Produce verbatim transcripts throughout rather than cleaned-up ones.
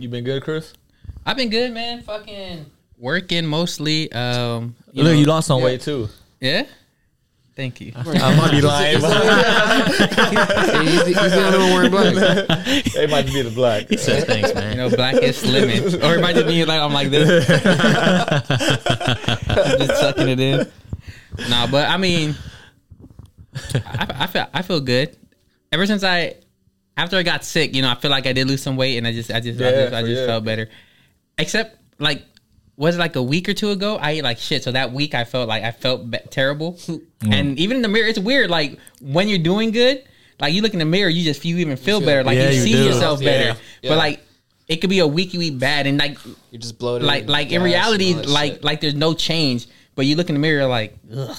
good? You been good, Chris? I've been good, man. Fucking working mostly. Um, you Look, know, you lost some yeah. weight too. Yeah? Thank you. I might be lying. He's the only one wearing black. They might be the black. He says thanks, man. You know, black is slimming. Or it might just be like, I'm like this. Just sucking it in. Nah, but I mean, I, I feel I feel good. Ever since I, after I got sick, you know, I feel like I did lose some weight, and I just I just yeah, I just, I just yeah. felt better. Except like. Was like a week or two ago, I ate like shit. So that week I felt like I felt be- terrible. Mm. And even in the mirror, it's weird. Like when you're doing good, like you look in the mirror, you just you even feel better. Like yeah, you, you see do. yourself better. Yeah. Yeah. But like it could be a week you eat bad and like you're just bloated. Like like in reality, like shit. like there's no change. But you look in the mirror like, ugh.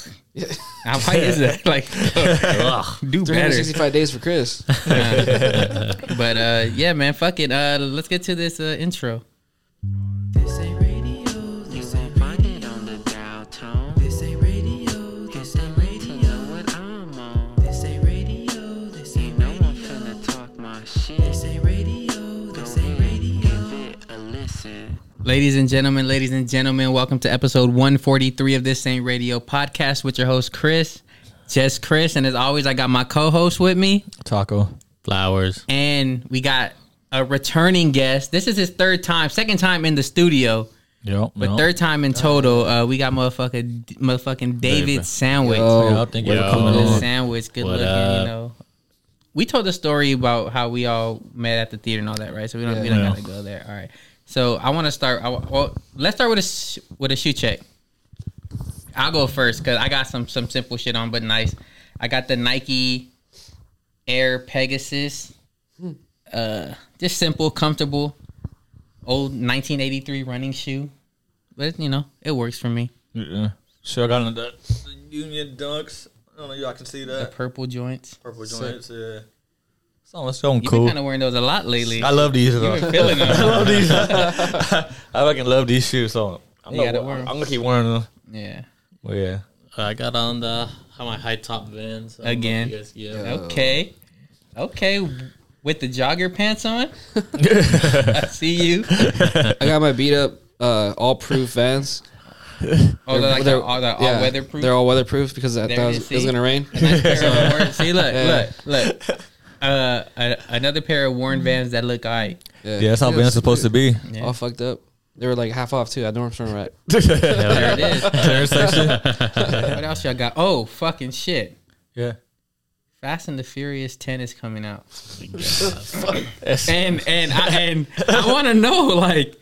How white is that? Like ugh, do better. three hundred sixty-five days for Chris. Uh, but uh, yeah, man, fuck it. Uh, let's get to this uh, intro. This ain't Ladies and gentlemen, ladies and gentlemen, welcome to episode one forty-three of This Ain't Radio podcast with your host, Chris, just Chris. And as always, I got my co-host with me. Taco. Flowers. And we got a returning guest. This is his third time, second time in the studio, yep, but yep. third time in total. Uh, we got motherfucking, motherfucking David, David. Sandwich. Yo, Yo. Yo. Sandwich, good what looking, up? You know. We told the story about how we all met at the theater and all that, right? So we don't, yeah, we don't yeah. gotta go there. All right. So I want to start. I, well, let's start with a sh- with a shoe check. I'll go first because I got some some simple shit on, but nice. I got the Nike Air Pegasus. Uh, just simple, comfortable, old nineteen eighty-three running shoe, but you know it works for me. Yeah, sure. I got another Union Dunks. I don't know if y'all can see that. The purple joints. Purple joints. So, yeah. Oh, let's go. You've cool. been kind of wearing those a lot lately. I love these. You've been feeling them. I love these. I fucking love these shoes. So I'm gonna, I'm gonna keep wearing them. Yeah. Well, yeah. I got on the my high top Vans so again. Guess, yeah. Okay. Okay. With the jogger pants on. I see you. I got my beat up uh, all proof Vans. Oh, they're, like they're, they're all, they're all yeah, weatherproof. They're all weatherproof because I thought it was, was gonna rain. Nice see, look, yeah. look, look. Uh, a, another pair of worn Vans that look alright. Yeah, yeah, that's how yeah, Vans are supposed to be. Yeah. All fucked up. They were like half off too. I don't remember right. There it is. Clearance section. What else y'all got? Oh, fucking shit. Yeah. Fast and the Furious ten is coming out. and and I, and I want to know like.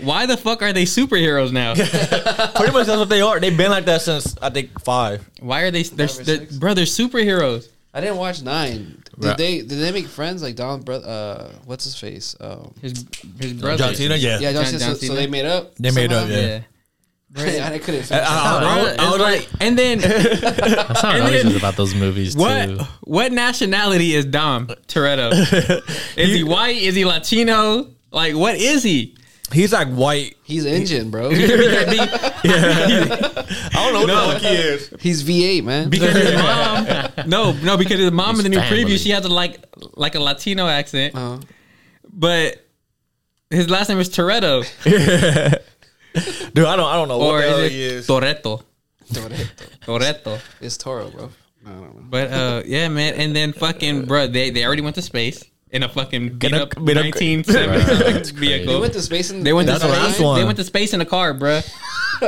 Why the fuck are they superheroes now? Pretty much that's what they are. They've been like that since I think five. Why are they? They're, they're, bro, they're superheroes. I didn't watch nine. Did right. they? Did they make friends like Dom? Bro- uh, what's his face? Um, his his brother John Cena. Yeah, yeah. John John, John so, Cena. So they made up. They somehow? made up. Yeah. yeah. I couldn't. I, I, I, I, I was like, and then I'm sorry then, about those movies. What? Too. What nationality is Dom Toretto? Is you, he white? Is he Latino? Like, what is he? He's like white. He's Indian, bro. yeah. I don't know what no. the fuck he is. He's V eight, man. Because his mom, no, no, because his mom He's in the new family. preview, she had to like like a Latino accent. Uh-huh. But his last name is Toretto. Dude, I don't, I don't know or what the hell he is. Toretto. Toretto. Toretto. It's Toro, bro. I don't know. But uh, yeah, man. And then fucking, bro, they they already went to space. In a fucking beat up nineteen seventies vehicle. They went to space in the car. They went to space in a car, bro.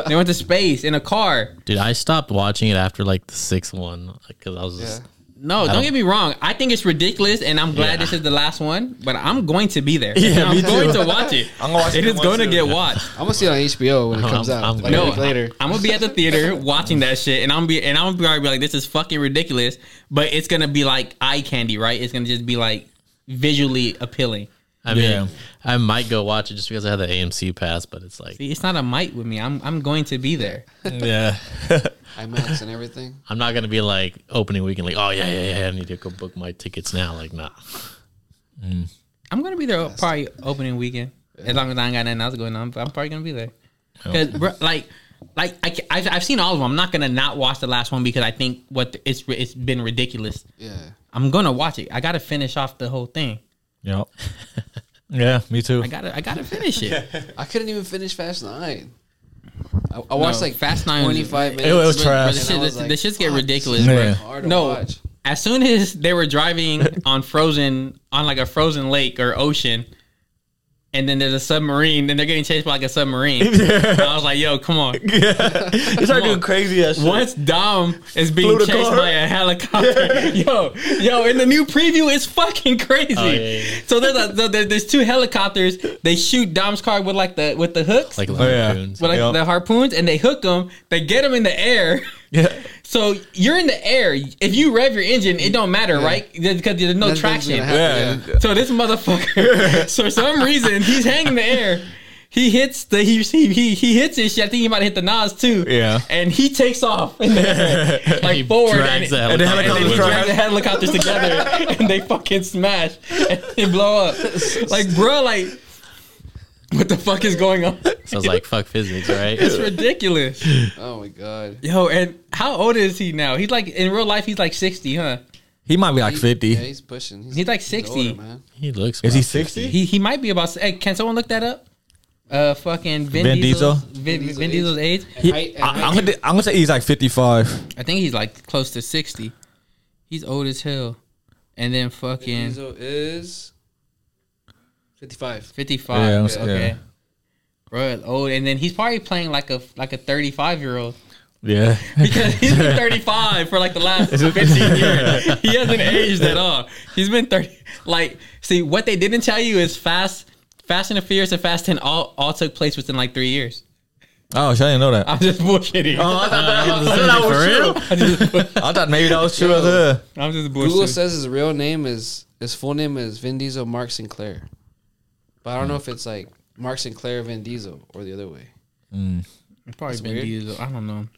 They went to space in a car. Dude, I stopped watching it after like the sixth one because I was yeah. just. No, don't, don't get me wrong. I think it's ridiculous, and I'm glad yeah. this is the last one. But I'm going to be there. Yeah, I'm going to watch it. I'm gonna watch it. It is going to get watched. I'm gonna see it on H B O when it comes I'm, out. I'm like no, later. I'm gonna be at the theater watching that shit, and I'm be and I'm gonna be like, this is fucking ridiculous. But it's gonna be like eye candy, right? It's gonna just be like. Visually appealing. I mean, yeah. I might go watch it just because I have the A M C pass, but it's like see, it's not a might with me. I'm I'm going to be there. Yeah, IMAX and everything. I'm not gonna be like opening weekend, like oh yeah yeah yeah, I need to go book my tickets now. Like nah, mm. I'm gonna be there That's probably it. opening weekend yeah. as long as I ain't got nothing else going on. I'm probably gonna be there because oh. like like I I've, I've seen all of them. I'm not gonna not watch the last one because I think what the, it's it's been ridiculous. Yeah. I'm gonna watch it. I gotta finish off the whole thing. Yep. Yeah, me too. I gotta, I gotta finish it. I couldn't even finish Fast Nine. I, I no, watched like Fast Nine twenty-five minutes. It was trash. The, shit, was the, like, the shits get ridiculous. Yeah. Hard to no, watch. As soon as they were driving on frozen, on like a frozen lake or ocean, and then there's a submarine, then they're getting chased by like a submarine. Yeah. I was like, "Yo, come on!" Yeah. You start doing crazy ass shit. Once Dom is being chased car. by a helicopter, yeah. yo, yo, in the new preview, it's fucking crazy. Oh, yeah, yeah. So there's, a, there's two helicopters. They shoot Dom's car with like the with the hooks, like, oh, harpoons. Yeah. with like yep. the harpoons, and they hook him. They get him in the air. Yeah. So you're in the air. If you rev your engine, it don't matter, yeah. right? Because there's no Nothing's traction. Yeah. Yeah. So this motherfucker, for some reason, he's hanging in the air. He hits the he he he hits his shit. I think he might have hit the Nas too. Yeah. And he takes off in the air, like he forward, and the helicopter, and helicopter they drag the helicopters together, and they fucking smash and they blow up. Like, bro, like, what the fuck is going on? Sounds like fuck physics, right? It's ridiculous. Oh my god. Yo, and how old is he now? He's like, in real life, he's like sixty, huh? He might be like fifty. Yeah, he's pushing. He's, he's like sixty. He's older, man. He looks. Is he sixty? He he might be about. Hey, can someone look that up? Uh, fucking Vin, Vin Diesel. Vin, Vin, Vin Diesel's age. age? He, I, I, I'm gonna I'm gonna say he's like fifty-five. I think he's like close to sixty. He's old as hell. And then fucking Vin Diesel is. Fifty-five. Fifty-five. Yeah, was, okay, yeah. Bro, old, and then he's probably playing like a like a thirty-five-year-old. Yeah, because he's been thirty-five for like the last fifteen years. He hasn't aged at all. He's been thirty. Like, see, what they didn't tell you is Fast, Fast and the Furious, and Fast Ten all all took place within like three years. Oh, so I didn't know that. I'm just bullshitting. Oh, I thought that, uh, I thought that was true. I, just, I thought maybe that was true. Yo, I'm just bullshitting. Google says his real name is his full name is Vin Diesel Mark Sinclair. But I don't know if it's like Mark Sinclair, Vin Diesel, or the other way. Mm. It's probably Vin Diesel. I don't know.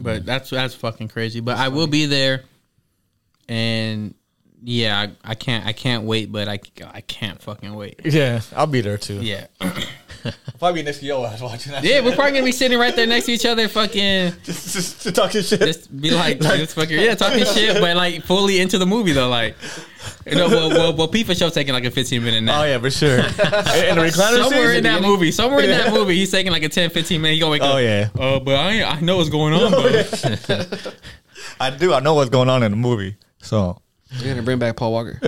But that's that's fucking crazy. But I will be there, and yeah, I, I can't I can't wait. But I, I can't fucking wait. Yeah, I'll be there too. Yeah, I'll probably be next to y'all watching that. Yeah, we're probably gonna be sitting right there next to each other, fucking just, just, just talking shit. Just be like, like this fucker, yeah, talking shit, but like fully into the movie though, like. You know, well, well, well, P for sure taking like a fifteen minute nap. Oh yeah, for sure. And the somewhere season, in that movie, somewhere yeah. in that movie, he's taking like a ten, fifteen minute. He gonna wake oh, up. Oh yeah. Oh, uh, but I ain't, I know what's going on. Oh, yeah. I do. I know what's going on in the movie. So we're gonna bring back Paul Walker.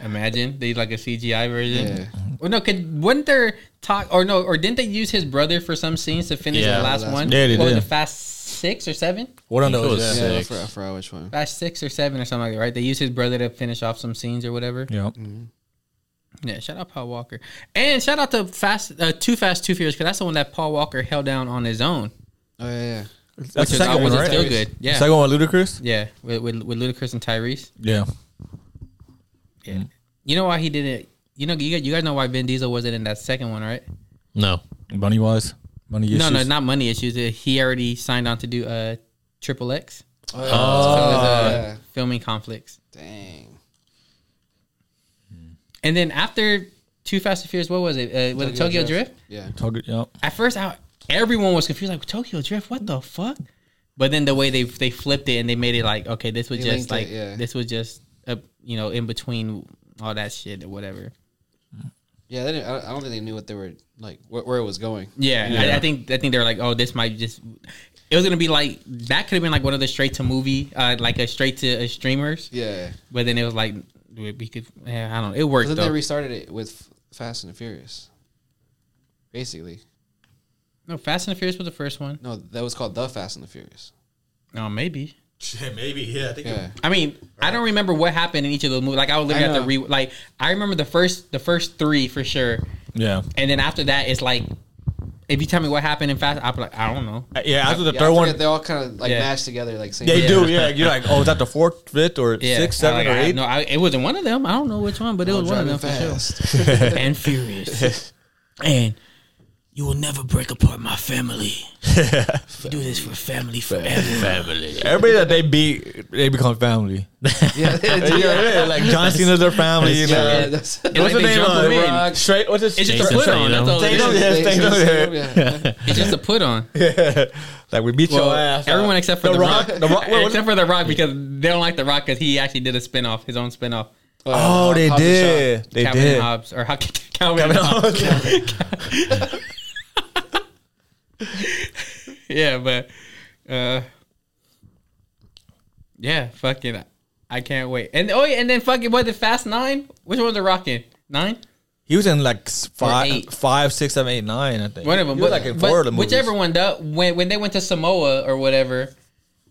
Imagine they like a C G I version. Yeah. Well, no, could wouldn't there talk or no or didn't they use his brother for some scenes to finish yeah, the last, last one? Yeah, they what did. Was the Fast Six or Seven? What on those? Yeah, six. I, forgot, I forgot which one. Fast Six or Seven or something like that, right? They used his brother to finish off some scenes or whatever. Yeah. Mm-hmm. Yeah. Shout out Paul Walker and shout out to Fast uh, Two Fast Two Furious because that's the one that Paul Walker held down on his own. Oh yeah. yeah. That's which the second was, one, right? Still good. Yeah. The second one with Ludacris. Yeah, with, with with Ludacris and Tyrese. Yeah. Yeah. Mm-hmm. You know why he didn't? You know, you you guys know why Vin Diesel wasn't in that second one, right? No, money wise. Money issues? No, no, not money issues. He already signed on to do uh, Triple X. Oh, yeah. oh. So it was, uh, filming conflicts. Dang. And then after Two Fast and Furious, what was it? Uh, was Tokyo it Tokyo Drift? Drift? Yeah. Tokyo, yep. At first, I, everyone was confused. Like, Tokyo Drift? What the fuck? But then the way they they flipped it and they made it like, okay, this was they just like, it, yeah. this was just, a, you know, in between all that shit or whatever. Yeah, they didn't, I don't think they knew what they were like, wh- where it was going. Yeah, yeah. I, I think I think they were like, oh, this might just. It was gonna be like that. Could have been like one of the straight to movie, uh, like a straight to uh, streamers. Yeah, but then it was like we could. Yeah, I don't know. It worked. Then though. They restarted it with Fast and the Furious, basically. No, Fast and the Furious was the first one. No, that was called The Fast and the Furious. No, maybe. Maybe, yeah. I think. Yeah. I mean, right. I don't remember what happened in each of those movies. Like I would literally have to re. Like I remember the first, the first three for sure. Yeah. And then after that, it's like, if you tell me what happened in Fast, I'll be like, I don't know. Yeah. After the yeah, third one, they all kind of like yeah. mashed together, like same. They yeah. do. Yeah. You're like, oh, is that the fourth, fifth, or yeah. sixth, seventh, like, or eighth? No, I, it wasn't one of them. I don't know which one, but it was one of them fast. For sure. And furious, and. You will never break apart my family. We do this for family forever. Family. Everybody that they beat, they become family. Yeah, yeah. Like John Cena's their family. You know. Yeah, that's, what's like the name of it? Straight. What's his? It's just a put on. It's just a put on. Yeah. Like we beat well, your ass. Everyone except for the, the Rock. Rock. The Rock. Well, except for the Rock because they don't like the Rock because he actually did a spinoff, his own spinoff. Uh, oh, they Hobbs did. They Calvin did. Hobbs, or Calvin Hobbs. Yeah, but uh, yeah, fucking, I can't wait. And oh, yeah, and then fucking what? The Fast Nine? Which one was the Rockin'? Nine? He was in like five, five, six, seven, eight, nine. I think one of them. He was but, like in four of the movies. Whichever one. That, when when they went to Samoa or whatever,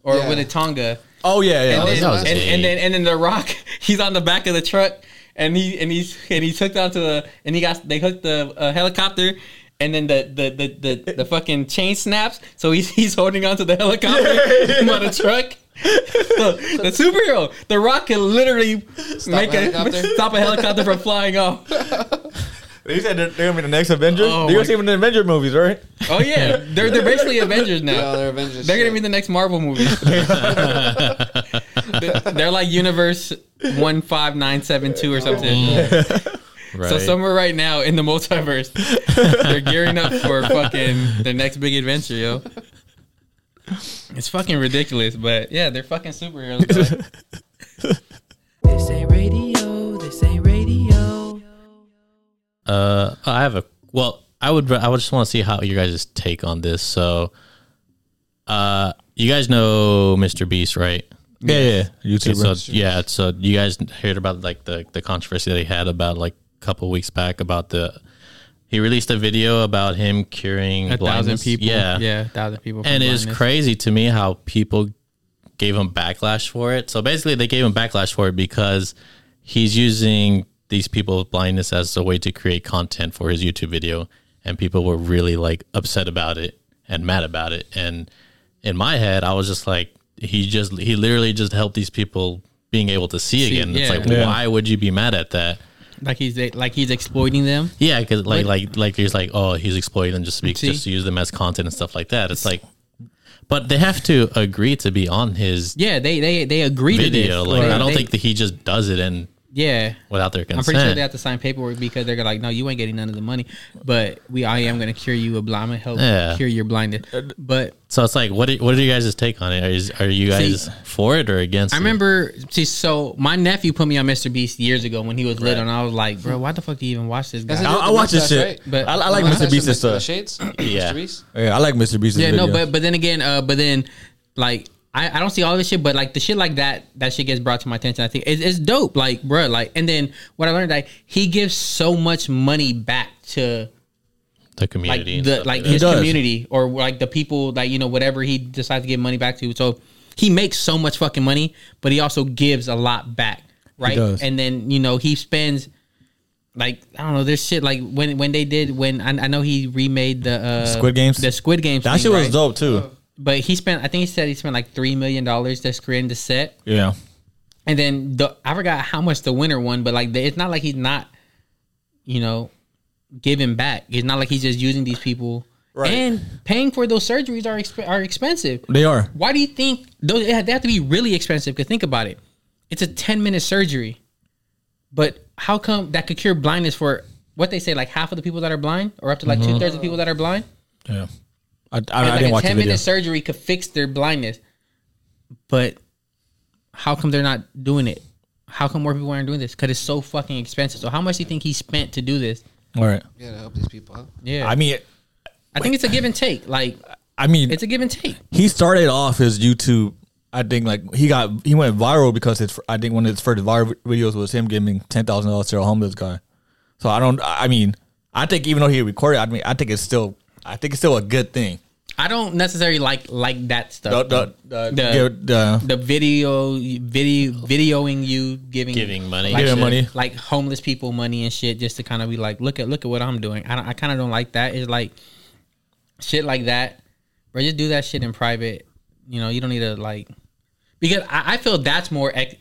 or yeah. with a Tonga. Oh yeah, yeah. And, oh, then, and, and then and then the Rock, he's on the back of the truck, and he and he's and he's hooked onto the and he got they hooked the uh, helicopter, and then the the, the the the fucking chain snaps, so he's he's holding onto the helicopter yeah, yeah. on the truck. So, the superhero, the Rock, can literally stop make a, a stop a helicopter from flying off. They said they're, they're gonna be the next Avenger. Oh, they're gonna see them in the Avenger movies, right? Oh yeah, they're they're basically Avengers now. Yeah, they're Avengers. They're gonna be the next Marvel movie. They're like Universe one five nine seven two or something. Mm. Right. So somewhere right now in the multiverse, they're gearing up for fucking their next big adventure, yo. It's fucking ridiculous, but yeah, they're fucking superheroes. This ain't radio. This ain't radio. Uh, I have a well. I would. I would just want to see how you guys' take on this. So, uh, you guys know Mister Beast, right? Yeah, yeah. yeah. YouTube. So, yeah. So you guys heard about like the the controversy that he had about like a couple weeks back about the. He released a video about him curing a blindness. thousand people. Yeah, yeah, a thousand people. And it's crazy to me how people gave him backlash for it. So basically, they gave him backlash for it because he's using these people with blindness as a way to create content for his YouTube video, and people were really like upset about it and mad about it. And in my head, I was just like, he just he literally just helped these people being able to see, see again. Yeah, it's like, yeah. Why would you be mad at that? Like he's like he's exploiting them. Yeah, because like like like he's like oh he's exploiting them just to be, just to use them as content and stuff like that. It's like, but they have to agree to be on his. Yeah, they they they agree video. to this. Like or I don't they, think that he just does it and yeah without their consent. I'm pretty sure they have to sign paperwork because they're like, no, you ain't getting none of the money, but we I am gonna cure you a blind help yeah. cure your blindness. But so it's like what do, what are you guys' take on it? Are you, are you guys see, for it or against? I it? remember see so my nephew put me on Mister Beast years ago when he was right. little, and I was like, bro, why the fuck do you even watch this guy? I, I, I watch this shit, right? But I, I like Mister Beast's stuff. Shades, yeah, yeah, I like Mister Beast's. Yeah, videos. no, but but then again, uh, but then like. I, I don't see all this shit, but like the shit like that, that shit gets brought to my attention. I think it's, it's dope, like bro, like. And then what I learned, like he gives so much money back to the community, like, the, like his does. community or like the people, like you know whatever he decides to give money back to. So he makes so much fucking money, but he also gives a lot back, right? And then you know he spends. Like I don't know, there's shit like when when they did when I, I know he remade the uh, Squid Games, the Squid Games. That thing, shit was right? dope too. Uh, But he spent, I think he said he spent like three million dollars just creating the set. Yeah. And then the, I forgot how much the winner won, but like the, it's not like he's not, you know, giving back. It's not like he's just using these people. Right. And paying for those surgeries are exp- are expensive. They are. Why do you think, those, they have to be really expensive because think about it. It's a ten-minute surgery. But how come that could cure blindness for, what they say, like half of the people that are blind? Or up to like mm-hmm. two-thirds of the people that are blind? Yeah. I, I, I like didn't watch the video. A ten-minute surgery could fix their blindness, but how come they're not doing it? How come more people aren't doing this? Because it's so fucking expensive. So how much do you think he spent to do this? All right. Yeah, to help these people out. Yeah. I mean, I think it's a give and take. Like, I mean, it's a give and take. He started off his YouTube. I think like he got he went viral because it's. I think one of his first viral videos was him giving ten thousand dollars to a homeless guy. So I don't. I mean, I think even though he recorded, I mean, I think it's still. I think it's still a good thing. I don't necessarily like like that stuff. The the, the, the, the video, video, videoing you giving giving money, like, giving shit, money, like homeless people money and shit, just to kind of be like, look at look at what I'm doing. I don't, I kind of don't like that. It's like shit like that, bro. Just do that shit in private. You know, you don't need to like because I, I feel that's more ex-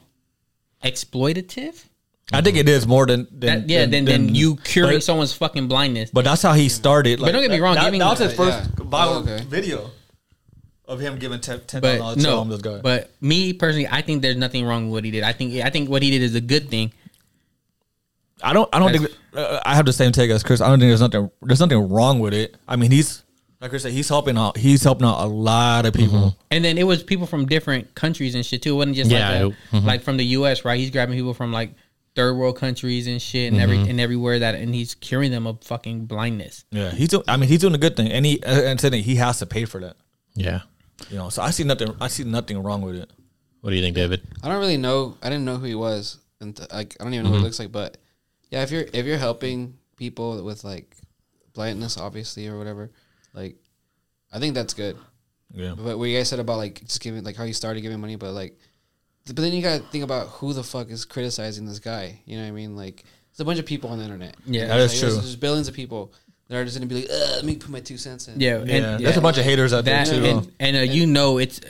exploitative. I think it is more than, than that, yeah. Than, than, than, than you curing but, someone's fucking blindness. But that's how he started. Like, but don't get me wrong. That, giving that was his first yeah. viral oh, okay. video of him giving ten thousand dollars to homeless guy. But me personally, I think there's nothing wrong with what he did. I think I think what he did is a good thing. I don't. I don't that's, think. Uh, I have the same take as Chris. I don't think there's nothing. There's nothing wrong with it. I mean, he's like Chris said. He's helping out. He's helping out a lot of people. Mm-hmm. And then it was people from different countries and shit too. It wasn't just yeah, like, a, it, mm-hmm. like from the U S Right? He's grabbing people from like. third world countries and shit, and mm-hmm. every and everywhere that, and he's curing them of fucking blindness. Yeah, he's. Do, I mean, he's doing a good thing, and he uh, and he has to pay for that. Yeah, you know. So I see nothing. I see nothing wrong with it. What do you think, David? I don't really know. I didn't know who he was, and th- like I don't even know mm-hmm. what he looks like. But yeah, if you're if you're helping people with like blindness, obviously, or whatever, like I think that's good. Yeah. But what you guys said about like just giving, like how you started giving money, but like, but then you gotta think about who the fuck is criticizing this guy. You know what I mean? Like, there's a bunch of people on the internet. Yeah, that is like, true. There's, there's billions of people that are just gonna be like, ugh, let me put my two cents in. Yeah, yeah. And, yeah. There's a bunch of haters out that, there too. And, and, uh, and you know, it's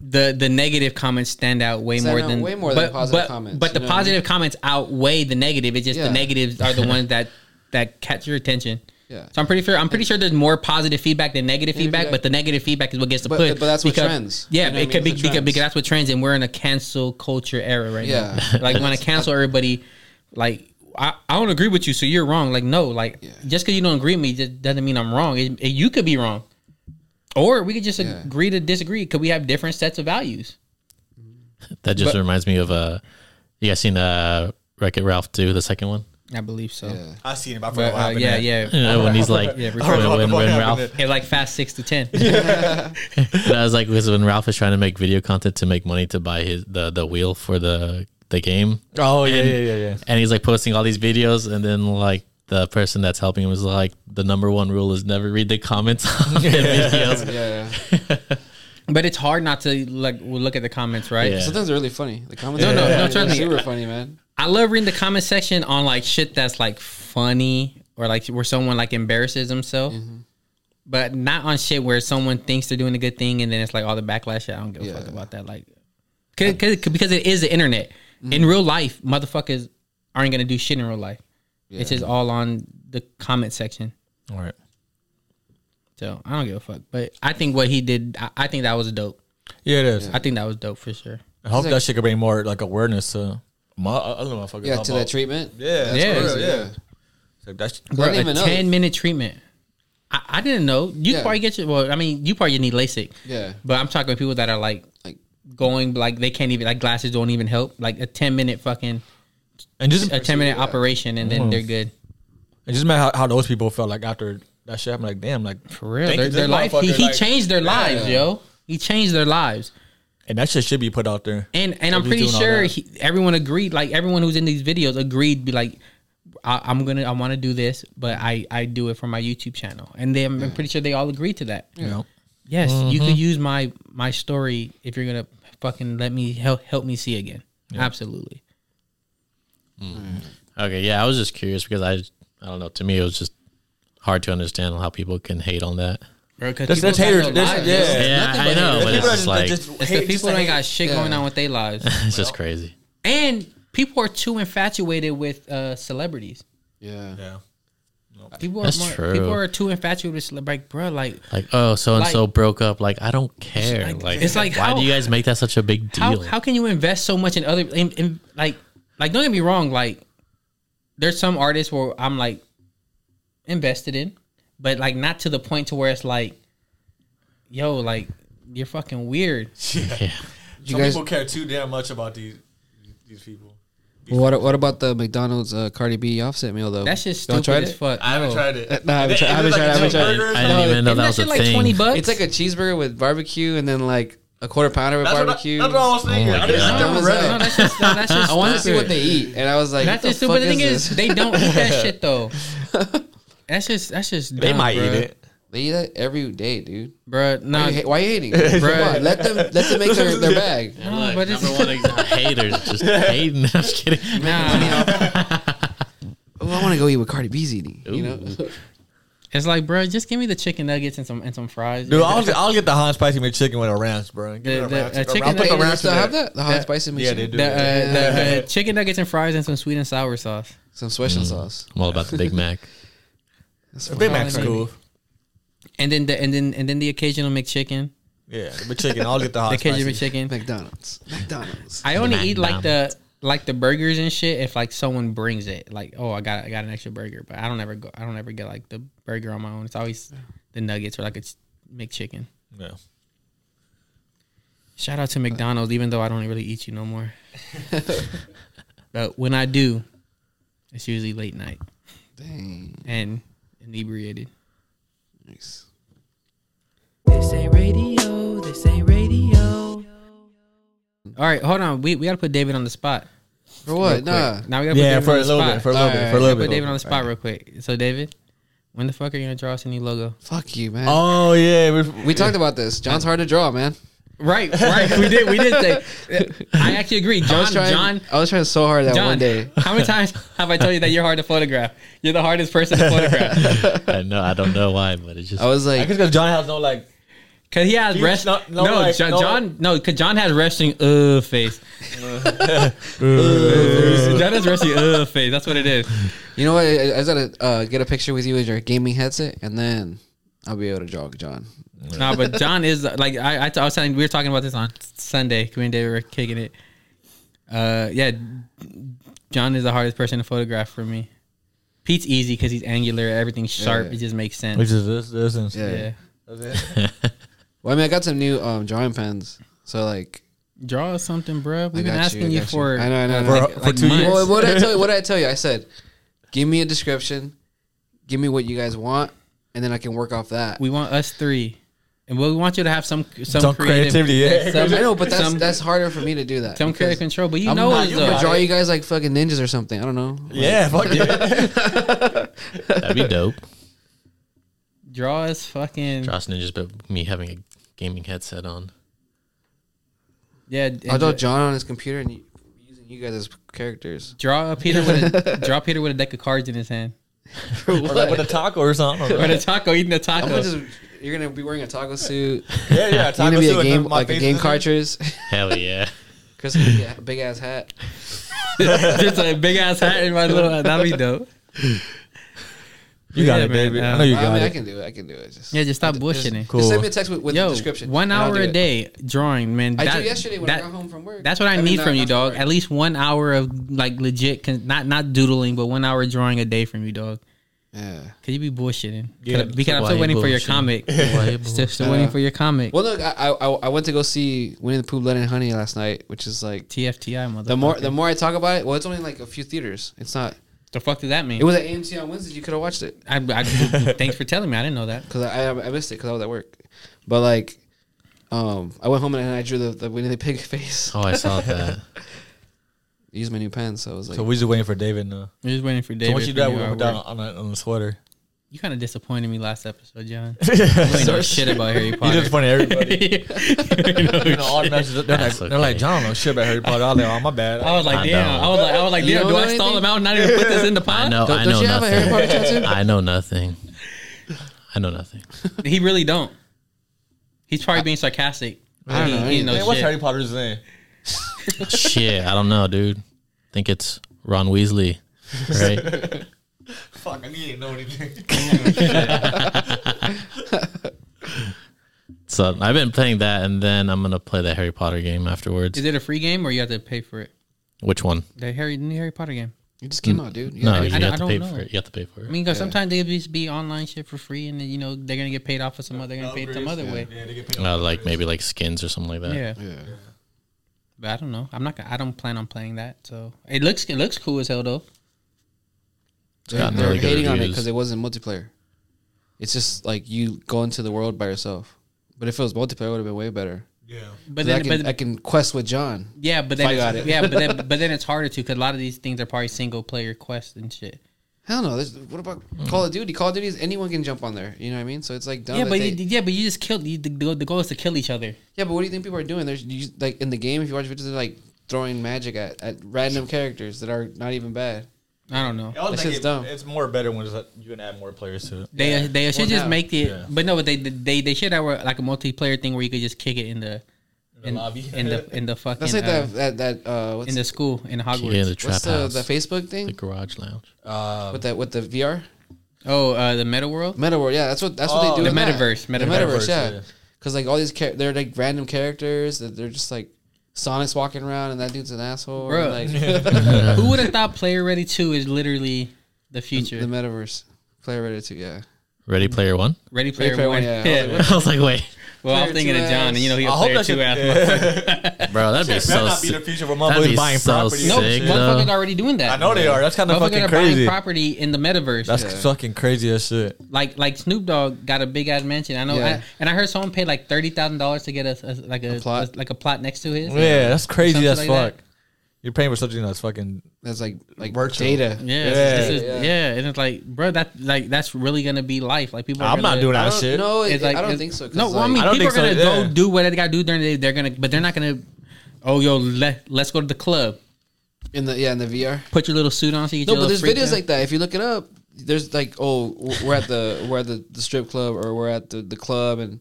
the the negative comments stand out way more out than way more but, than positive but, comments. But the positive I mean? comments outweigh the negative. It's just yeah. the negatives are the ones that that catch your attention. Yeah. So I'm pretty sure I'm pretty sure there's more positive feedback than negative yeah, feedback, yeah. but the negative feedback is what gets the push. But that's what because, trends. Yeah, you know it could be because, because that's what trends, and we're in a cancel culture era right yeah. now. Like when I cancel everybody, like I, I don't agree with you, so you're wrong. Like no, like yeah. just because you don't agree with me just doesn't mean I'm wrong. It, it, you could be wrong, or we could just yeah. agree to disagree. Could we have different sets of values? That just but, reminds me of uh, you guys seen uh, Wreck-It Ralph two, the second one? I believe so. Yeah. I seen it. I forgot uh, yeah, yeah. You know, when he's like, yeah, when, when, when Ralph, it's like fast six to ten. Yeah. And I was like, because when Ralph is trying to make video content to make money to buy his the, the wheel for the the game. Oh yeah, and, yeah, yeah, yeah. And he's like posting all these videos, and then like the person that's helping him is like, the number one rule is never read the comments on yeah. the videos. Yeah. yeah. But it's hard not to like look at the comments, right? Yeah. Sometimes they're really funny. The comments, yeah. no, no, yeah. no, certainly super funny, man. I love reading the comment section on like shit that's like funny or like where someone like embarrasses himself, mm-hmm. but not on shit where someone thinks they're doing a good thing and then it's like all the backlash. I don't give a yeah. fuck about that. Like, cause, cause, because it is the internet. Mm-hmm. In real life, motherfuckers aren't gonna do shit in real life. Yeah. It's just all on the comment section. All right. So I don't give a fuck, but I think what he did, I, I think that was dope. Yeah, it is. Yeah. I think that was dope for sure. I hope like, that shit could bring more like awareness to. My, I don't know if I yeah, to that treatment. Yeah, yeah, real, yeah. So that's bro, a ten know. minute treatment. I, I didn't know. You yeah. probably get your. Well, I mean, you probably need LASIK. Yeah, but I'm talking to people that are like, like going like they can't even like glasses don't even help. Like a ten minute fucking and just a ten minute yeah. operation, and then mm. they're good. It just matter how, how those people felt like after that shit. I'm like, damn, like for real, their, their life. He, he like, changed their yeah. lives, yo. He changed their lives. And that shit should be put out there. And and I'm pretty sure he, everyone agreed, like everyone who's in these videos agreed, be like, I, I'm gonna, I want to do this, but I, I do it for my YouTube channel. And they, I'm yeah. pretty sure they all agreed to that. Yeah. Yes, mm-hmm. you could use my my story if you're gonna fucking let me help help me see again. Yeah. Absolutely. Mm. Okay, yeah, I was just curious because I, I don't know. To me, it was just hard to understand how people can hate on that. Bro, that's that's haters. No that's, yeah, yeah I know. But it's just like just it's the people that ain't got shit yeah. going on with their lives. It's just crazy. And people are too infatuated with uh, celebrities. Yeah, yeah. Nope. People that's are more, true. People are too infatuated with celebrities. Like, bro, like, like oh, so and so broke up. Like, I don't care. Like, like it's like, why how, do you guys make that such a big deal? How, how can you invest so much in other? In, in, like, like don't get me wrong. Like, there's some artists where I'm like invested in. But like not to the point to where it's like, yo, like you're fucking weird. Yeah. yeah. Some guys, people care too damn much about these these people. These what people. What about the McDonald's uh, Cardi B Offset meal though? That shit's stupid as fuck. I haven't tried it. No, I haven't tried it. I haven't tried it. I didn't even know that was a like thing. twenty bucks? It's like a cheeseburger with barbecue and then like a quarter pounder with that's barbecue. What I, that's what I was thinking. Oh I just no, no, no, that's just, no, that's just I wanted to see what they eat, and I was like, that's just stupid. The thing is, they don't eat that shit though. That's just that's just they dumb, might bro. eat it. They eat it every day, dude. Bro, nah. why, you, why you hating? Bro, let them let them make their, their bag. No, like, but number one example, haters just hating. I'm just kidding. Nah, you know, I want to go eat what Cardi B's eating. Ooh. You know, it's like, bro, just give me the chicken nuggets and some and some fries. Dude, I'll get, I'll get the hot spicy McChicken chicken with a ranch, bro. Give the, the, a chicken I'll put the ranch. Still have that? The hot spicy McChicken. Yeah, they do. The, uh, yeah. the uh, chicken nuggets and fries and some sweet and sour sauce. Some sweet and mm. sauce. I'm all about the Big Mac. Big Mac's cool, and then the and then and then the occasional McChicken. Yeah, the McChicken. I'll get the hot. The occasional McChicken. McDonald's. McDonald's. I only McDonald's. eat like the like the burgers and shit if like someone brings it. Like, oh, I got I got an extra burger, but I don't ever go. I don't ever get like the burger on my own. It's always the nuggets or like a McChicken. Yeah. Shout out to McDonald's, even though I don't really eat you no more. But when I do, it's usually late night. Dang. And inebriated. Nice. This ain't radio. This ain't radio. All right, hold on. We we gotta put David on the spot. For what? Nah. Now we gotta yeah, put David for on the spot. Yeah, for a little All bit. Right. For a little bit. Put David on the spot right. real quick. So David, when the fuck are you gonna draw us a new logo? Fuck you, man. Oh yeah, we we talked about this. John's hard to draw, man. Right, right. We did, we did say. I actually agree, John. I was trying, John, I was trying so hard that John, one day. How many times have I told you that you're hard to photograph? You're the hardest person to photograph. I know. I don't know why, but it's just. I was like, because John has no like. Cause he has rest. Not, no, no, like, John, no, John. No, cause John has resting uh face. John has resting uh face. That's what it is. You know what? I, I gotta uh, get a picture with you with your gaming headset, and then I'll be able to jog John. Nah, but John is like I. I, I was telling we were talking about this on Sunday. Comedian David were kicking it. Uh, yeah, John is the hardest person to photograph for me. Pete's easy because he's angular. Everything's sharp. Yeah. It just makes sense. Which is this? This and yeah. yeah. That's it. Well, I mean, I got some new um, drawing pens. So, like... Draw something, bro. We've been asking you, you for... I know, I know. Uh, for like, for like two months. Well, what did I tell you? What did I tell you? I said, give me a description. Give me what you guys want. And then I can work off that. We want us three. And we want you to have some some, some creative, creativity. Yeah. Some, I know, but that's some, that's harder for me to do that. Some creative control. But you I'm know not, it, though. I'm going to draw you guys like fucking ninjas or something. I don't know. Like, yeah, fuck you. That'd be dope. Draw us fucking... Draw us ninjas, but me having a... gaming headset on. Yeah, I'll draw John on his computer and you, using you guys as characters. Draw Peter with a draw Peter with a deck of cards in his hand, or like with a taco or something. Or a taco eating a taco. Gonna just, you're gonna be wearing a taco suit. Yeah, yeah, a taco you're gonna be suit a game like a game cartridge. Hell yeah, Chris, yeah, big ass hat. Just a big ass hat in my little. That'd be dope. You got yeah, it, baby. Um, I know you got I mean, it. I can do it. I can do it. Just, yeah, just stop bullshitting. Just, cool. just send me a text with, with Yo, the description. One hour a day drawing, man. That, I do yesterday when that, I got home from work. That's what I, I need mean, from you, dog. At least one hour of like legit, not not doodling, but one hour drawing a day from you, dog. Yeah. Could you be bullshitting? Yeah. Because I'm still waiting for your comic. Still, still waiting for your comic. Well, look, I, I I went to go see Winnie the Pooh Blood and Honey last night, which is like T F T I, motherfucker. The more the more I talk about it, well, it's only like a few theaters. It's not. The fuck did that mean? It was at A M C on Wednesday. You could have watched it. I, I thanks for telling me. I didn't know that because I, I I missed it because I was at work. But like, um, I went home and I drew the, the Winnie the Pig face. Oh, I saw that. Used my new pen, so I was like. So we just waiting for David now. We just waiting for David. So what you got? We went down on, on the sweater. You kind of disappointed me last episode, John. You didn't know shit about Harry Potter. You disappointed everybody. You know, you know, all the messages, they're, like, okay. They're like, John don't know shit about Harry Potter. I was like, oh, my bad. I was like, I damn. Know. I was like, I was like, damn. Do I stall him out and not even put this in the pod? I know, don't, I know don't you nothing. Have a Harry Potter tattoo? I know nothing. I know nothing. He really don't. He's probably being sarcastic. I don't he, know. He he knows man, what's Harry Potter's name? Shit, I don't know, dude. I think it's Ron Weasley, right? Fuck, I need to know anything. So I've been playing that, and then I'm gonna play the Harry Potter game afterwards. Is it a free game, or you have to pay for it? Which one? The Harry new Harry Potter game. It just came mm. out, dude. You no, you have, I, have I to pay know. for it. You have to pay for it. I mean, because yeah. sometimes they just be online shit for free, and you know they're gonna get paid off for some other. They're gonna pay some other yeah. way. Yeah, they get paid uh, like maybe like skins or something like that. Yeah. yeah. yeah. But I don't know. I'm not. I don't plan on playing that. So it looks it looks cool as hell though. They were really hating on it because it wasn't multiplayer. It's just like you go into the world by yourself. But if it was multiplayer, it would have been way better. Yeah, but then I can, but, I can quest with John. Yeah, but then I got it. Yeah, but then but then it's harder too because a lot of these things are probably single player quests and shit. Hell no. What about mm. Call of Duty? Call of Duty is anyone can jump on there. You know what I mean? So it's like dumb. Yeah, but they, you, yeah, but you just killed. You, the, the goal is to kill each other. Yeah, but what do you think people are doing? There's you, like in the game, if you watch videos, they're like throwing magic at, at random characters that are not even bad. I don't know. That shit's it, dumb. It's more better when it's like you can add more players to it. They yeah. they should well, just now. make it, yeah. but no, but they they they should have like a multiplayer thing where you could just kick it in the in, in the lobby in the in the fucking. That's like uh, that that uh what's in the school in Hogwarts. Yeah, the trap what's house. The, the Facebook thing, the garage lounge. Um, with that with the V R. Oh, uh, the Meta World. Meta World, yeah, that's what that's oh, what they do. The Metaverse, Metaverse, the Metaverse, yeah, because yeah. like all these char- they're like random characters that they're just like. Sonic's walking around and that dude's an asshole. Bro. Like, who would have thought Player Ready two is literally the future? The, the metaverse. Player Ready two, yeah. Ready Player One? Ready Player, Ready Player One. One. Yeah. Yeah. I was like, wait. Well, I'm thinking of John, and you know he's a player two athlete. Bro, that'd be so sick. That'd not be the future of my boys buying property. No, motherfuckers already doing that. I know they are. That's kind of fucking crazy. Buying property in the metaverse. That's fucking crazy as shit. Like, like Snoop Dogg got a big ass mansion. I know, yeah. I, and I heard someone paid like thirty thousand dollars to get a, a like a, a plot, a, like a plot next to his. Yeah, that's crazy as like fuck. That. You're paying for something that's fucking that's like like virtual data. Yeah, yeah, it's, it's, yeah. yeah. And it's like, bro, that like that's really gonna be life. Like people, are I'm gonna, not doing that shit. No, it's like I don't think so. No, like, well, I mean, I people are gonna so, go yeah. do what they gotta do during the day. They're gonna, but they're not gonna. Oh, yo, let let's go to the club. In the yeah, in the V R, put your little suit on. So you no, but there's videos out. Like that. If you look it up, there's like, oh, we're at the we're at the, the strip club or we're at the, the club and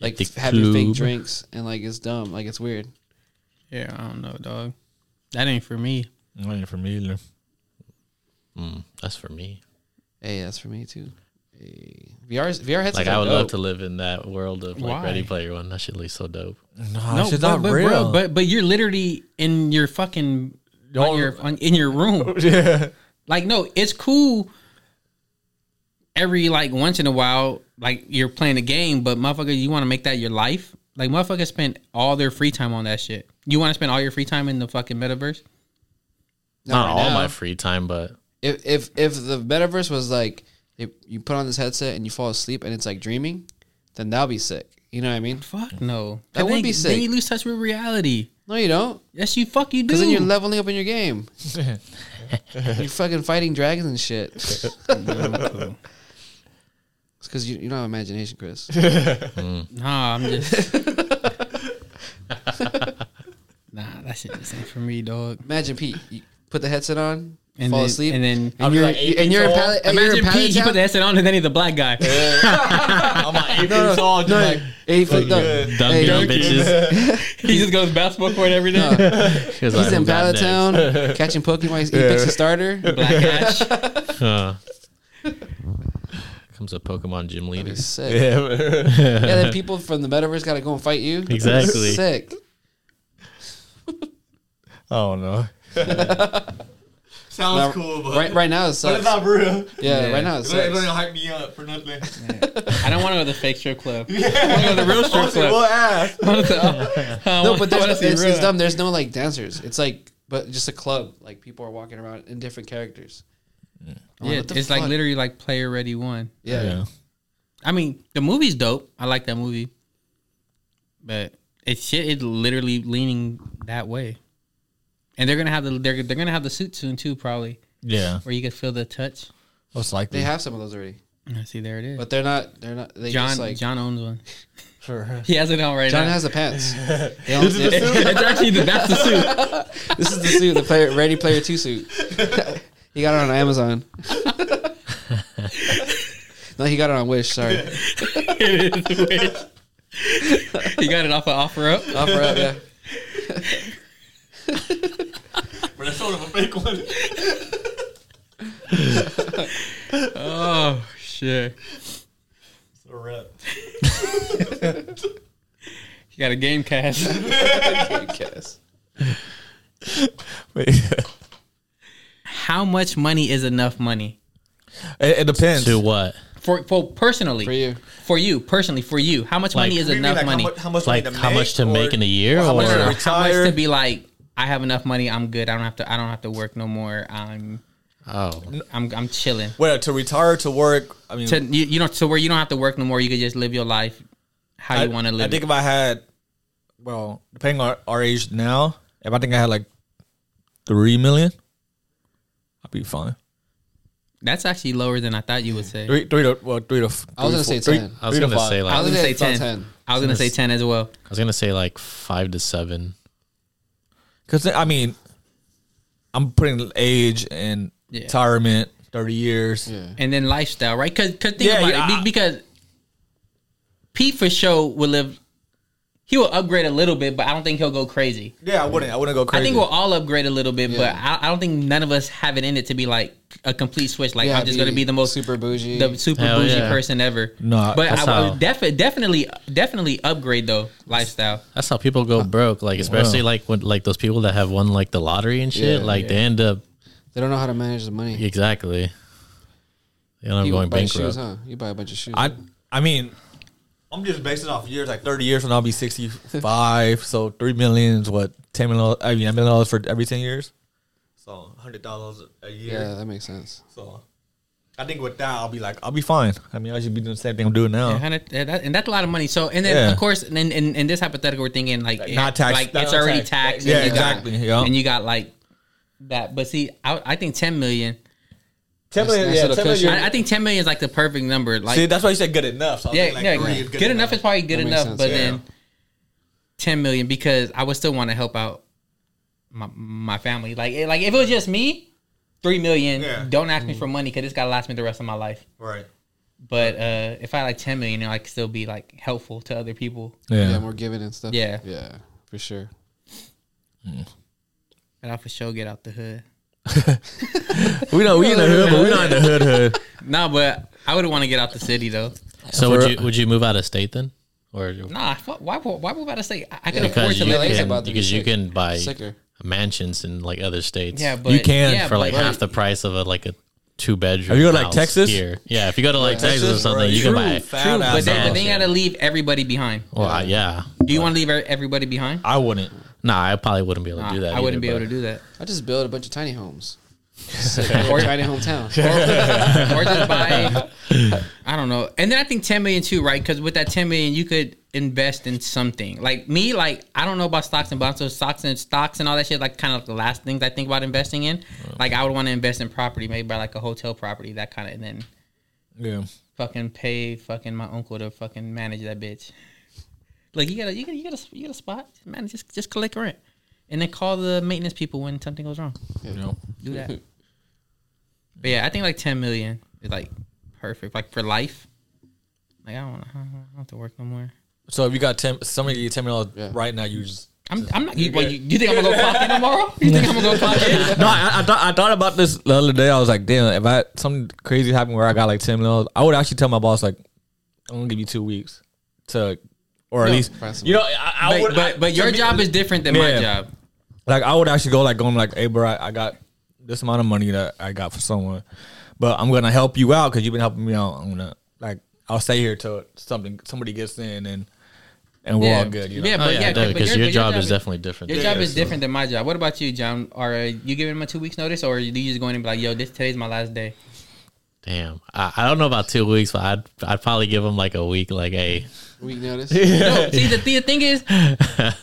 like the having club. Fake drinks and like it's dumb, like it's weird. Yeah, I don't know, dog. That ain't for me. That ain't for me either. Mm, that's for me. Hey, that's for me too. Hey. V R headsets. Like I would dope. Love to live in that world of like Why? Ready Player One. That shit looks so dope. No, no shit's not but, real. Bro, but but you're literally in your fucking on your, on, in your room. Yeah. Like no, it's cool. Every like once in a while, like you're playing a game, but motherfucker, you want to make that your life. Like motherfuckers spend all their free time on that shit. You want to spend all your free time in the fucking metaverse? Not, Not right all now. My free time, but if if if the metaverse was like if you put on this headset and you fall asleep and it's like dreaming, then that'll be sick. You know what I mean? Fuck no, that would be sick. Then you lose touch with reality. No, you don't. Yes, you fuck you do. Because then you're leveling up in your game. You're fucking fighting dragons and shit. It's because you, you don't have imagination, Chris. mm. Nah, I'm just. Nah, that shit just ain't for me, dog. Imagine Pete, you put the headset on, and fall then, asleep, and then and you're, like and you're in Pallet Town. Imagine Pete, he put the headset on, and then he's a black guy. I'm like eight no, feet tall, no, like eight foot dumb, dumb, hey, dumb bitches. He just goes basketball court every day. No. He's like, in Pallet Town catching Pokemon. He picks a starter, Black Ash. Huh. Comes a Pokemon gym leader. Sick. Yeah, yeah, then people from the metaverse gotta go and fight you. Exactly. Sick. Oh no. Sounds now, cool, but right, right now it sucks. But it's not real. Yeah, yeah. Right now it sucks. It doesn't hype me up for nothing. Yeah. I don't want to go to the fake strip club. Yeah. I want to go to the real strip club. What ass? No, but there's no, it's, it's dumb. There's no like dancers. It's like, but just a club. Like people are walking around in different characters. Yeah, yeah it's fuck? Like literally like Player Ready One. Yeah. Yeah, I mean the movie's dope. I like that movie, but it's shit. It's literally leaning that way, and they're gonna have the they're they're gonna have the suit soon too, probably. Yeah, where you can feel the touch. Most likely, they have some of those already. I see, there it is. But they're not. They're not. They John just like, John owns one. He has it on right John now. John has the pants. This is the suit. It's actually the, that's the suit. This is the suit. The player Ready Player Two suit. He got it on Amazon. No, he got it on Wish. Sorry, it is Wish. He got it off of OfferUp. OfferUp, yeah. But I sold him a fake one. Oh shit! It's a wrap. You got a game cast. Game cast. Wait. How much money is enough money? It, it depends. To what? For, for personally. For you. For you, personally, for you. How much like, money is enough like money? How much, how much like money to how make? Much to or, make in a year? Or how, or much, or how much to be like, I have enough money, I'm good. I don't have to I don't have to work no more. I'm oh. I'm I'm chilling. Well, to retire, to work, I mean to, you, you know, to where you don't have to work no more, you could just live your life how I, you want to live. I think it. If I had well, depending on our age now, if I think I had like three million. I'd be fine. That's actually lower than I thought you would say. Three, three to well, three to. Three, I was gonna four, say three, ten. I was gonna say like. I was gonna say ten. ten. I was gonna say ten as well. I was gonna say like five to seven. Because I mean, I'm putting age and yeah. retirement, thirty years, yeah. and then lifestyle, right? Because think yeah, about yeah, it, I, because Pete for sure will live. He will upgrade a little bit, but I don't think he'll go crazy. Yeah, I wouldn't. I wouldn't go crazy. I think we'll all upgrade a little bit, yeah. but I, I don't think none of us have it in it to be like a complete switch. Like yeah, I'm just going to be the most super bougie, the super Hell bougie yeah. person ever. No, but I, I would def- definitely, definitely upgrade though lifestyle. That's how people go broke. Like especially wow. like when like those people that have won like the lottery and shit. Yeah, like yeah. they end up. They don't know how to manage the money. Exactly. You know, I'm going bankrupt. Shoes, huh? You buy a bunch of shoes. I, I mean, I'm just basing off years, like thirty years when I'll be sixty-five. So three million is what, ten million? I mean, a million dollars for every ten years. So hundred dollars a year. Yeah, that makes sense. So I think with that, I'll be like, I'll be fine. I mean, I should be doing the same thing I'm doing now. And, that, and that's a lot of money. So, and then yeah. of course, and in this hypothetical, we're thinking like, like not taxed, like not it's not already taxed. taxed yeah, and you exactly. Got, yeah. And you got like that, but see, I, I think ten million. ten million, that's, that's yeah, ten million. I, I think ten million is like the perfect number. Like, see, that's why you said good enough. So I yeah, like yeah, three yeah. Is good, good enough. enough is probably good enough, sense, but yeah. then ten million because I would still want to help out my my family. Like, like if it was just me, three million. Yeah. Don't ask mm. me for money because it's gotta last me the rest of my life. Right. But uh, if I had like ten million, you know, I could still be like helpful to other people. Yeah, yeah more giving and stuff. Yeah, yeah, for sure. Mm. And I for sure get out the hood. we know we in the hood, but we not in the hood hood. Nah, but I would want to get out the city though. So would you would you move out of state then? Or nah, why why move out of state? I can yeah, afford to live can, about because you sick. can buy Sicker. mansions in like other states. Yeah, but you can yeah, for like right. half the price of a like a two bedroom. If you go to like Texas here, yeah, if you go to like yeah, Texas, Texas or something, right. you True, can buy it. True, but then they gotta leave everybody behind. Well, uh, yeah. Do you want to leave everybody behind? I wouldn't. Nah, I probably wouldn't be able to do that. I either, wouldn't be able to do that. I just build a bunch of tiny homes. Or tiny hometown. Or, or just buy, I don't know. And then I think ten million too, right? Because with that ten million, you could invest in something. Like me, like I don't know about stocks and bonds, so stocks and stocks and all that shit, like kind of like the last things I think about investing in. Like I would want to invest in property, maybe buy like a hotel property, that kind of, and then yeah, fucking pay fucking my uncle to fucking manage that bitch. Like you gotta, you gotta, you gotta, you gotta spot, man. Just, just collect rent, and then call the maintenance people when something goes wrong. Yeah, no. Do that. But yeah, I think like ten million is like perfect, like for life. Like I don't, wanna, I don't have to work no more. So if you got ten, somebody give you ten million yeah. right now, you just. I'm, I'm not. You, what, you, you think I'm gonna go clock in tomorrow? You think I'm gonna go clock in? No, I, I thought I thought about this the other day. I was like, damn, if I something crazy happened where I got like ten million, I would actually tell my boss like, I'm gonna give you two weeks to. Or at no, least, you know, I, I but, would. But, but your me, job is different than yeah. my job. Like, I would actually go like, going like, hey, bro, I, I got this amount of money that I got for someone, but I'm going to help you out because you've been helping me out. I'm going to, like, I'll stay here till something, somebody gets in and and we're yeah. all good. You know? Yeah, but oh, yeah, yeah, because your, your job is definitely different. Your yeah, job is so. different than my job. What about you, John? Are uh, you giving him a two weeks notice or are you just going to be like, yo, this today's my last day? Damn, I, I don't know about two weeks, but I'd I'd probably give them like a week, like a week notice. No, see, the, the thing is, I,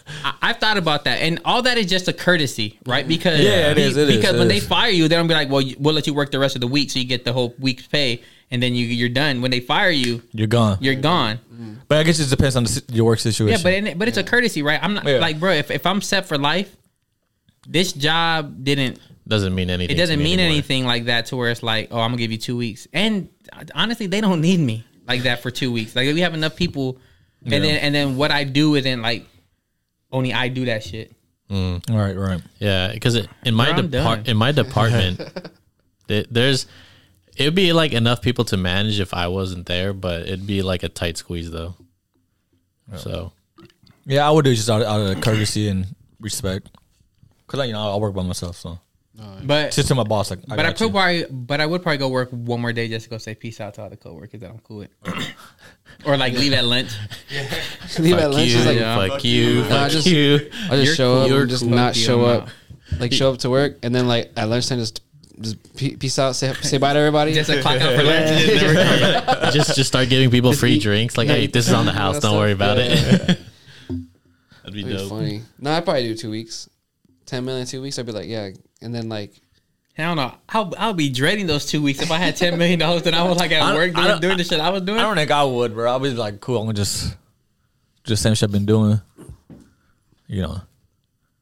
I've thought about that, and all that is just a courtesy, right? Because yeah, it be, is. It because is, it when is. they fire you, they don't be like, well, we'll let you work the rest of the week, so you get the whole week's pay, and then you you're done. When they fire you, you're gone. You're gone. Mm. But I guess it depends on the, your work situation. Yeah, but it, but it's yeah. a courtesy, right? I'm not yeah. like, bro, if if I'm set for life, this job didn't. Doesn't mean anything. It doesn't mean anymore. anything like that to where it's like, oh, I'm gonna give you two weeks. And honestly, they don't need me like that for two weeks. Like we have enough people, and yeah. then and then what I do isn't like only I do that shit. Mm. All right, right, yeah. Because in my depart in my department, it, there's it'd be like enough people to manage if I wasn't there, but it'd be like a tight squeeze though. Yeah. So yeah, I would do just out of, out of courtesy and respect. Cause like, you know I work by myself, so. No, but just to my boss, like, I but I could probably, but I would probably go work one more day just to go say peace out to all the coworkers that I'm cool with, or like yeah. leave at lunch. Yeah. Leave fuck at lunch. You, like, yeah. Fuck you. Fuck I just, you. I just show up, or just not show up, now. like show up to work, and then like at lunchtime just just peace out, say say bye to everybody. Just like clock out for lunch. Yeah. Just just start giving people just free eat. drinks. Like, no, hey, this is on the house. Don't worry about yeah. it. That'd be, That'd be funny. No, I'd probably do two weeks. ten million two weeks, I'd be like, yeah. And then, like, I don't know. I'll, I'll be dreading those two weeks if I had ten million dollars and I was like at work doing, doing the shit I was doing. I don't think I would, bro. I'll be like, cool, I'm gonna just, just same shit I've been doing. You know,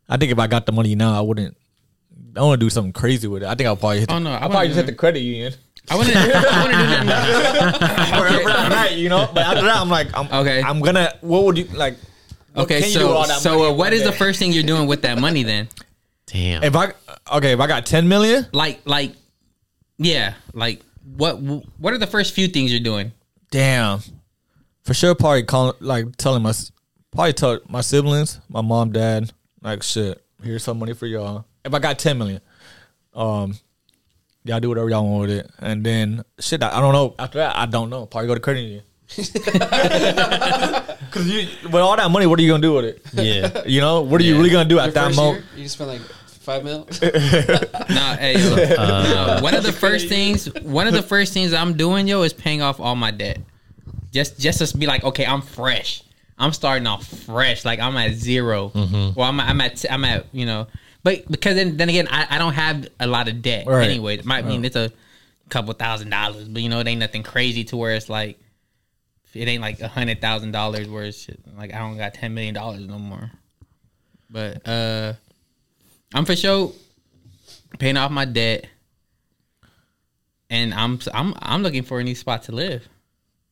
I think if I got the money now, I wouldn't, I want to do something crazy with it. I think I'll probably hit the, oh, no, I I'll probably just hit the credit union. I wouldn't, I wouldn't do nothing. Or okay. after that, you know, but after that, I'm like, I'm, okay. I'm gonna, what would you, like, okay, so so uh, what is the first thing you're doing with that money then? Damn. If I okay, if I got ten million, like like, yeah, like what what are the first few things you're doing? Damn, for sure, probably calling like telling my probably tell my siblings, my mom, dad, like shit. Here's some money for y'all. If I got ten million, um, Y'all do whatever y'all want with it. And then, shit, I, I don't know. After that, I don't know. Probably go to credit union. Because you, with all that money, what are you going to do with it? Yeah. You know, what are yeah. you really going to do Your at that moment? You spend like five mil? Nah, hey, look. Uh, no. One of the first things, one of the first things I'm doing, yo, is paying off all my debt. Just, just to be like, okay, I'm fresh. I'm starting off fresh. Like, I'm at zero. Mm-hmm. Well, I'm, I'm at, I'm at, you know. But because then, then again, I, I don't have a lot of debt right. anyway. It might right. mean it's a couple thousand dollars, but you know, it ain't nothing crazy to where it's like, it ain't like a hundred thousand dollars where it's shit. Like, I don't got ten million dollars no more. But uh, I'm for sure paying off my debt, and I'm I'm I'm looking for a new spot to live.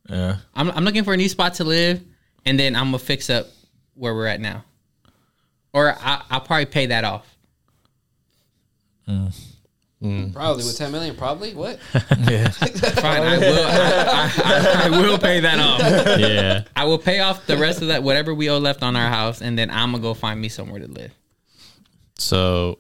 Yeah, I'm I'm looking for a new spot to live, and then I'm gonna fix up where we're at now, or I, I'll probably pay that off. Mm. Mm. Probably with ten million. Probably what? Yeah, fine. I will. I, I, I, I will pay that off. Yeah, I will pay off the rest of that, whatever we owe left on our house, and then I'm gonna go find me somewhere to live. So,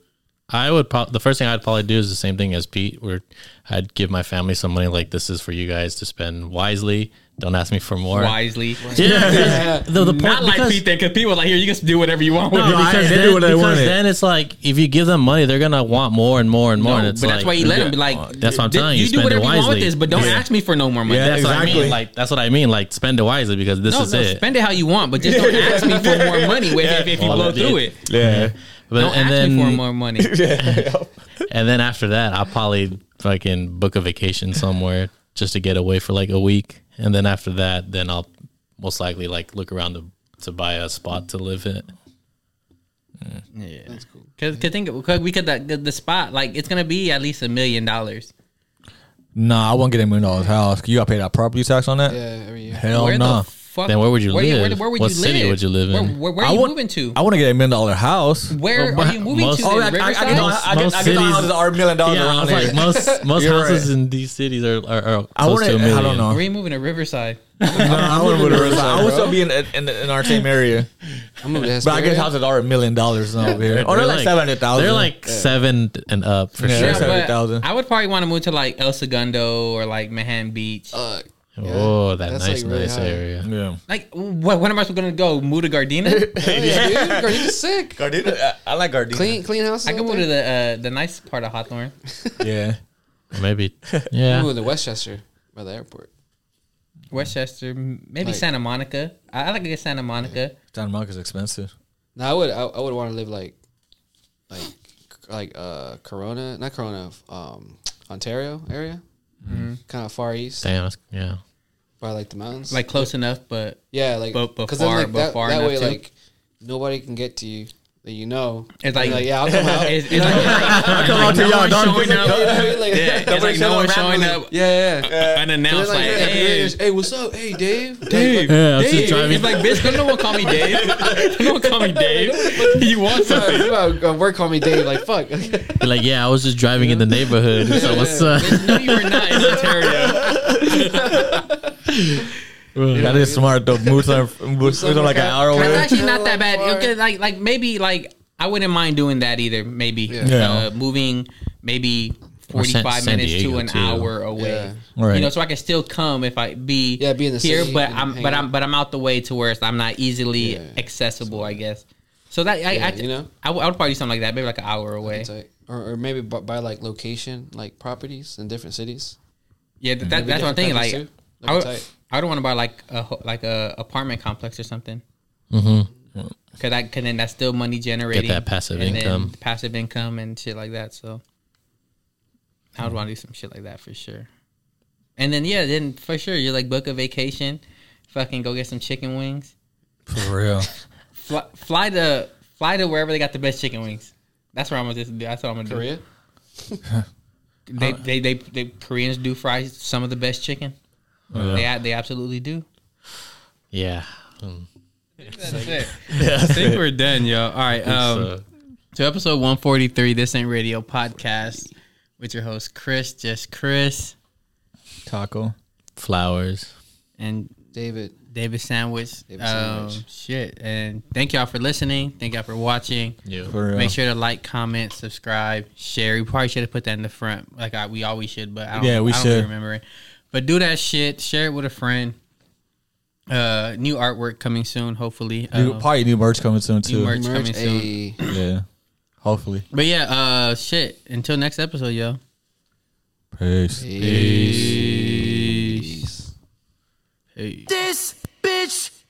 I would. Pro- the first thing I'd probably do is the same thing as Pete, where I'd give my family some money. Like, this is for you guys to spend wisely. Don't ask me for more. Wisely. Yeah. yeah. The, the point, Not like because, Pete, then, because Pete was like, here, you just do whatever you want. No, because I, then, do what because I then it's like, if you give them money, they're going to want more and more and more. No, and it's but like, that's why you let them be like, oh, that's what I'm telling you. You spend do whatever it wisely. You want with this, but don't yeah. ask me for no more money. Yeah, that's exactly. what I mean. Like, that's what I mean. Like, spend it wisely, because this no, is no, it. Spend it how you want, but just don't ask me for more money with, yeah. if, if you well, blow through it. it. Yeah. Mm-hmm. But, don't and ask then, me for more money. And then after that, I'll probably fucking book a vacation somewhere just to get away for like a week. And then after that, then I'll most likely like look around to to buy a spot to live in. Yeah, yeah. That's cool. Cause, cause think cause we could the, the spot like it's gonna be at least a million dollars. Nah, I won't get a million dollars house. You got to pay that property tax on that. Yeah, every year. Hell no. Nah. The then where would you where, live? Where, where would what you city live? Would you live in? Where, where, where are you want, moving to? I want to get a million dollar house. Where well, are you moving most, to? Oh, I, I, I, most, I, I, most I cities houses are a million dollars. Yeah, around like, most most houses right. in these cities are, are, are close I wanna, to a million. I don't know. Where are you moving to Riverside? No, I wouldn't move to Riverside. I would still be in, in, in our same area. I'm moving to Hesperia. But I guess houses are a million dollars over here. Or they're like seven hundred thousand. They're like seven and up for sure. Seven hundred thousand. I would probably want to move to like El Segundo or like Manhattan Beach. Yeah. Oh, that That's nice, like really nice high. area. Yeah. Like, what? When am I going to go? Move to Gardena? Yeah, dude, Gardena's sick. Gardena, I, I like Gardena. Clean, clean house. I can move to the uh, the nice part of Hawthorne. Yeah, maybe. Yeah, move to Westchester by the airport. Westchester, maybe like, Santa Monica. I, I like to get Santa Monica. Yeah. Santa Monica's expensive. No, I would. I, I would want to live like, like, like uh, Corona, not Corona, um, Ontario area. Mm-hmm. Kind of far east. Damn, yeah. By like the mountains, like close yeah. enough, but yeah, like but, but far, like, but that, far that enough way, too. Like nobody can get to you that you know. It's like, like yeah, I'll come out. It's, it's like, I'll come out to y'all. It's like no one showing up. Yeah, yeah. Uh, unannounced. Like, like, yeah, hey, hey, what's up? Hey, Dave. Dave. Yeah, I'm just driving. It's like, bitch, no one call me Dave. No one call me Dave. You want something? You out work call me Dave? Like fuck. Like yeah, I was just driving in the neighborhood. So what's up? No, you were not in Ontario. Dude, that is smart though. Moves on, moves on like an hour away. That's actually not that bad. Okay, like, like maybe like I wouldn't mind doing that either. Maybe yeah. Yeah. Uh, moving maybe forty-five San, minutes San to an too. hour away. Yeah. Right. You know, so I can still come if I be, yeah, be in the here, city, but I'm but I'm but I'm out the way to where it's, I'm not easily yeah. accessible. I guess. So that I, yeah, I, I you know I, I would probably do something like that. Maybe like an hour away, or, or maybe by, by like location, like properties in different cities. Yeah, that, that, that's what I'm thinking. Like. Too? I would, I don't want to buy like a like a apartment complex or something. Mm-hmm. Cause I can then that's still money generating. Get that passive income, passive income and shit like that. So I would want to do some shit like that for sure. And then yeah, then for sure you're like book a vacation, fucking go get some chicken wings. For real. fly, fly to fly to wherever they got the best chicken wings. That's where I'm gonna just do. That's what I'm gonna Korea? do. Korea. they, they they they Koreans do fry some of the best chicken. Oh, yeah. They they absolutely do. Yeah. Um, that's it. I think we're done, yo. All right. Um, to episode one forty-three, This Ain't Radio Podcast, with your host, Chris, just Chris. Taco. Flowers. And David. David Sandwich. David Sandwich. Um, shit. And thank y'all for listening. Thank y'all for watching. Yeah. For real. Make sure to like, comment, subscribe, share. We probably should have put that in the front. Like I, we always should, but I don't, yeah, we I don't should. remember it. But do that shit. Share it with a friend. Uh, new artwork coming soon, hopefully. New, um, probably new merch coming soon, too. New merch, merch coming a- soon. Yeah. Hopefully. But yeah, uh, shit. Until next episode, yo. Peace. Peace. Peace. Peace. This bitch